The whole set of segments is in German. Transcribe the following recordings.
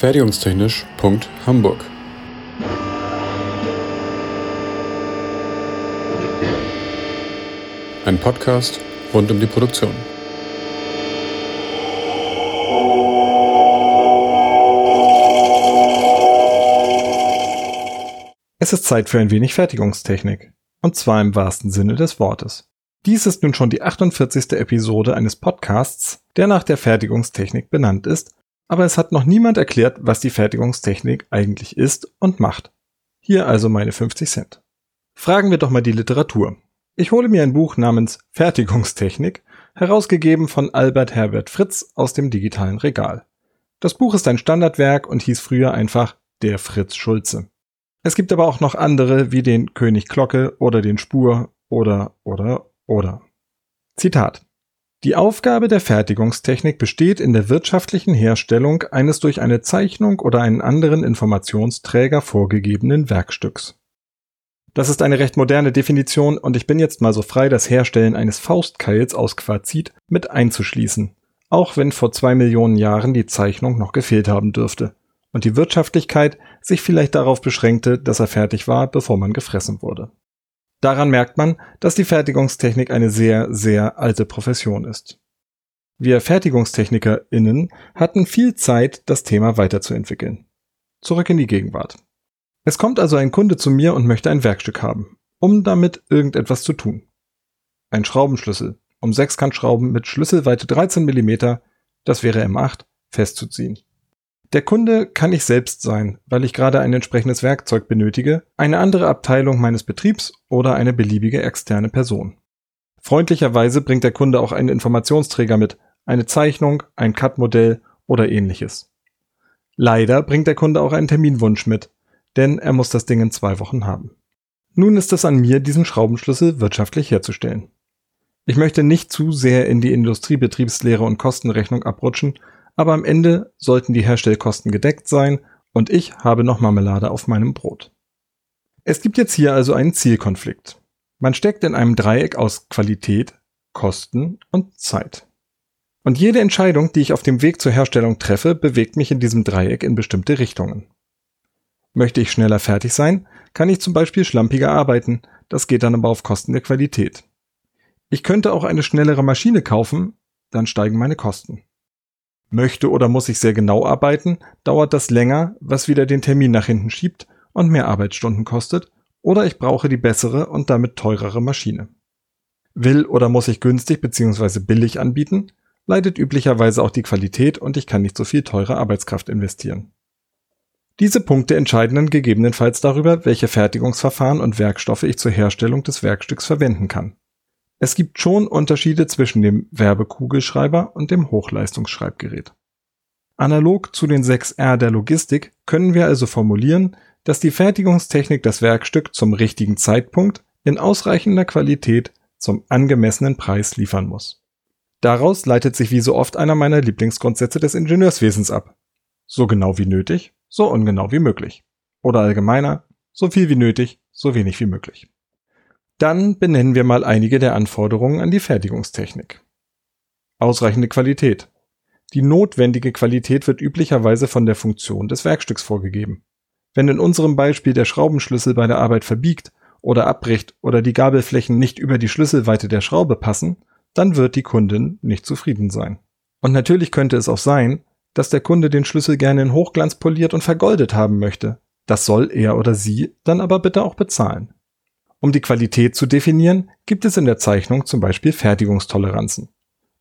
Fertigungstechnisch.hamburg. Ein Podcast rund um die Produktion. Es ist Zeit für ein wenig Fertigungstechnik. Und zwar im wahrsten Sinne des Wortes. Dies ist nun schon die 48. Episode eines Podcasts, der nach der Fertigungstechnik benannt ist, aber es hat noch niemand erklärt, was die Fertigungstechnik eigentlich ist und macht. Hier also meine 50 Cent. Fragen wir doch mal die Literatur. Ich hole mir ein Buch namens Fertigungstechnik, herausgegeben von Albert Herbert Fritz aus dem digitalen Regal. Das Buch ist ein Standardwerk und hieß früher einfach Der Fritz Schulze. Es gibt aber auch noch andere wie den König Glocke oder den Spur oder. Zitat. Die Aufgabe der Fertigungstechnik besteht in der wirtschaftlichen Herstellung eines durch eine Zeichnung oder einen anderen Informationsträger vorgegebenen Werkstücks. Das ist eine recht moderne Definition und ich bin jetzt mal so frei, das Herstellen eines Faustkeils aus Quarzit mit einzuschließen, auch wenn vor 2 Millionen Jahren die Zeichnung noch gefehlt haben dürfte und die Wirtschaftlichkeit sich vielleicht darauf beschränkte, dass er fertig war, bevor man gefressen wurde. Daran merkt man, dass die Fertigungstechnik eine sehr, sehr alte Profession ist. Wir FertigungstechnikerInnen hatten viel Zeit, das Thema weiterzuentwickeln. Zurück in die Gegenwart. Es kommt also ein Kunde zu mir und möchte ein Werkstück haben, um damit irgendetwas zu tun. Ein Schraubenschlüssel, um Sechskantschrauben mit Schlüsselweite 13 mm, das wäre M8, festzuziehen. Der Kunde kann ich selbst sein, weil ich gerade ein entsprechendes Werkzeug benötige, eine andere Abteilung meines Betriebs oder eine beliebige externe Person. Freundlicherweise bringt der Kunde auch einen Informationsträger mit, eine Zeichnung, ein CAD-Modell oder ähnliches. Leider bringt der Kunde auch einen Terminwunsch mit, denn er muss das Ding in 2 Wochen haben. Nun ist es an mir, diesen Schraubenschlüssel wirtschaftlich herzustellen. Ich möchte nicht zu sehr in die Industriebetriebslehre und Kostenrechnung abrutschen, aber am Ende sollten die Herstellkosten gedeckt sein und ich habe noch Marmelade auf meinem Brot. Es gibt jetzt hier also einen Zielkonflikt. Man steckt in einem Dreieck aus Qualität, Kosten und Zeit. Und jede Entscheidung, die ich auf dem Weg zur Herstellung treffe, bewegt mich in diesem Dreieck in bestimmte Richtungen. Möchte ich schneller fertig sein, kann ich zum Beispiel schlampiger arbeiten, das geht dann aber auf Kosten der Qualität. Ich könnte auch eine schnellere Maschine kaufen, dann steigen meine Kosten. Möchte oder muss ich sehr genau arbeiten, dauert das länger, was wieder den Termin nach hinten schiebt und mehr Arbeitsstunden kostet, oder ich brauche die bessere und damit teurere Maschine. Will oder muss ich günstig bzw. billig anbieten, leidet üblicherweise auch die Qualität und ich kann nicht so viel teure Arbeitskraft investieren. Diese Punkte entscheiden dann gegebenenfalls darüber, welche Fertigungsverfahren und Werkstoffe ich zur Herstellung des Werkstücks verwenden kann. Es gibt schon Unterschiede zwischen dem Werbekugelschreiber und dem Hochleistungsschreibgerät. Analog zu den 6R der Logistik können wir also formulieren, dass die Fertigungstechnik das Werkstück zum richtigen Zeitpunkt in ausreichender Qualität zum angemessenen Preis liefern muss. Daraus leitet sich wie so oft einer meiner Lieblingsgrundsätze des Ingenieurswesens ab. So genau wie nötig, so ungenau wie möglich. Oder allgemeiner, so viel wie nötig, so wenig wie möglich. Dann benennen wir mal einige der Anforderungen an die Fertigungstechnik. Ausreichende Qualität. Die notwendige Qualität wird üblicherweise von der Funktion des Werkstücks vorgegeben. Wenn in unserem Beispiel der Schraubenschlüssel bei der Arbeit verbiegt oder abbricht oder die Gabelflächen nicht über die Schlüsselweite der Schraube passen, dann wird die Kundin nicht zufrieden sein. Und natürlich könnte es auch sein, dass der Kunde den Schlüssel gerne in Hochglanz poliert und vergoldet haben möchte. Das soll er oder sie dann aber bitte auch bezahlen. Um die Qualität zu definieren, gibt es in der Zeichnung zum Beispiel Fertigungstoleranzen.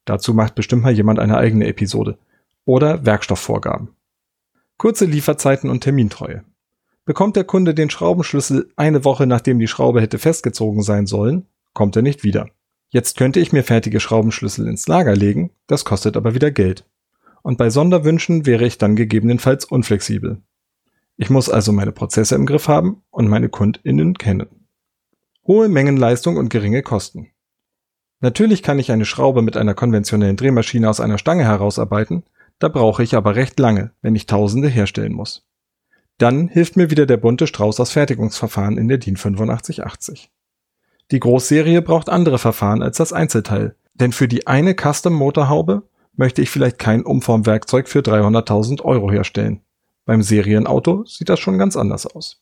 Dazu macht bestimmt mal jemand eine eigene Episode. Oder Werkstoffvorgaben. Kurze Lieferzeiten und Termintreue. Bekommt der Kunde den Schraubenschlüssel 1 Woche, nachdem die Schraube hätte festgezogen sein sollen, kommt er nicht wieder. Jetzt könnte ich mir fertige Schraubenschlüssel ins Lager legen, das kostet aber wieder Geld. Und bei Sonderwünschen wäre ich dann gegebenenfalls unflexibel. Ich muss also meine Prozesse im Griff haben und meine KundInnen kennen. Hohe Mengenleistung und geringe Kosten. Natürlich kann ich eine Schraube mit einer konventionellen Drehmaschine aus einer Stange herausarbeiten, da brauche ich aber recht lange, wenn ich Tausende herstellen muss. Dann hilft mir wieder der bunte Strauß aus Fertigungsverfahren in der DIN 8580. Die Großserie braucht andere Verfahren als das Einzelteil, denn für die eine Custom-Motorhaube möchte ich vielleicht kein Umformwerkzeug für 300.000 Euro herstellen, Beim Serienauto sieht das schon ganz anders aus.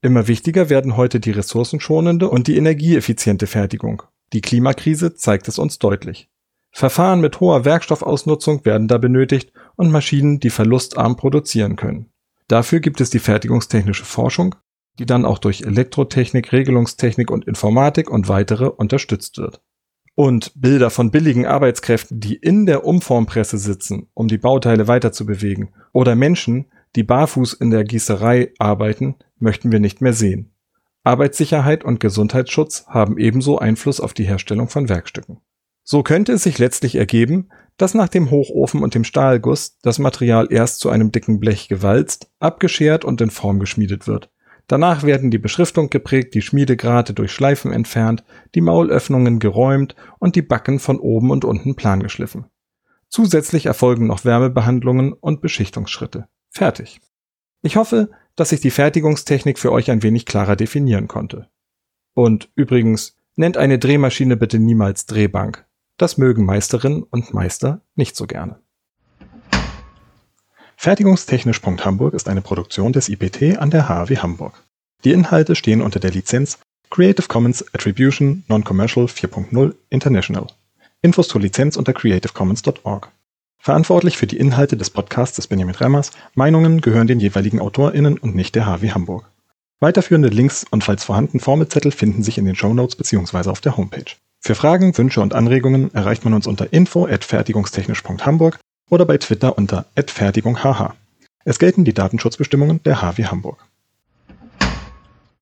Immer wichtiger werden heute die ressourcenschonende und die energieeffiziente Fertigung. Die Klimakrise zeigt es uns deutlich. Verfahren mit hoher Werkstoffausnutzung werden da benötigt und Maschinen, die verlustarm produzieren können. Dafür gibt es die fertigungstechnische Forschung, die dann auch durch Elektrotechnik, Regelungstechnik und Informatik und weitere unterstützt wird. Und Bilder von billigen Arbeitskräften, die in der Umformpresse sitzen, um die Bauteile weiter zu bewegen, oder Menschen, die barfuß in der Gießerei arbeiten, möchten wir nicht mehr sehen. Arbeitssicherheit und Gesundheitsschutz haben ebenso Einfluss auf die Herstellung von Werkstücken. So könnte es sich letztlich ergeben, dass nach dem Hochofen und dem Stahlguss das Material erst zu einem dicken Blech gewalzt, abgeschert und in Form geschmiedet wird. Danach werden die Beschriftung geprägt, die Schmiedegrate durch Schleifen entfernt, die Maulöffnungen geräumt und die Backen von oben und unten plan geschliffen. Zusätzlich erfolgen noch Wärmebehandlungen und Beschichtungsschritte. Fertig. Ich hoffe, dass ich die Fertigungstechnik für euch ein wenig klarer definieren konnte. Und übrigens, nennt eine Drehmaschine bitte niemals Drehbank. Das mögen Meisterinnen und Meister nicht so gerne. Fertigungstechnisch.hamburg ist eine Produktion des IPT an der HAW Hamburg. Die Inhalte stehen unter der Lizenz Creative Commons Attribution Non-Commercial 4.0 International. Infos zur Lizenz unter creativecommons.org. Verantwortlich für die Inhalte des Podcasts ist Benjamin Remmers. Meinungen gehören den jeweiligen AutorInnen und nicht der HAW Hamburg. Weiterführende Links und falls vorhanden Formelzettel finden sich in den Shownotes bzw. auf der Homepage. Für Fragen, Wünsche und Anregungen erreicht man uns unter info@fertigungstechnisch.hamburg oder bei Twitter unter @fertigunghh. Es gelten die Datenschutzbestimmungen der HAW Hamburg.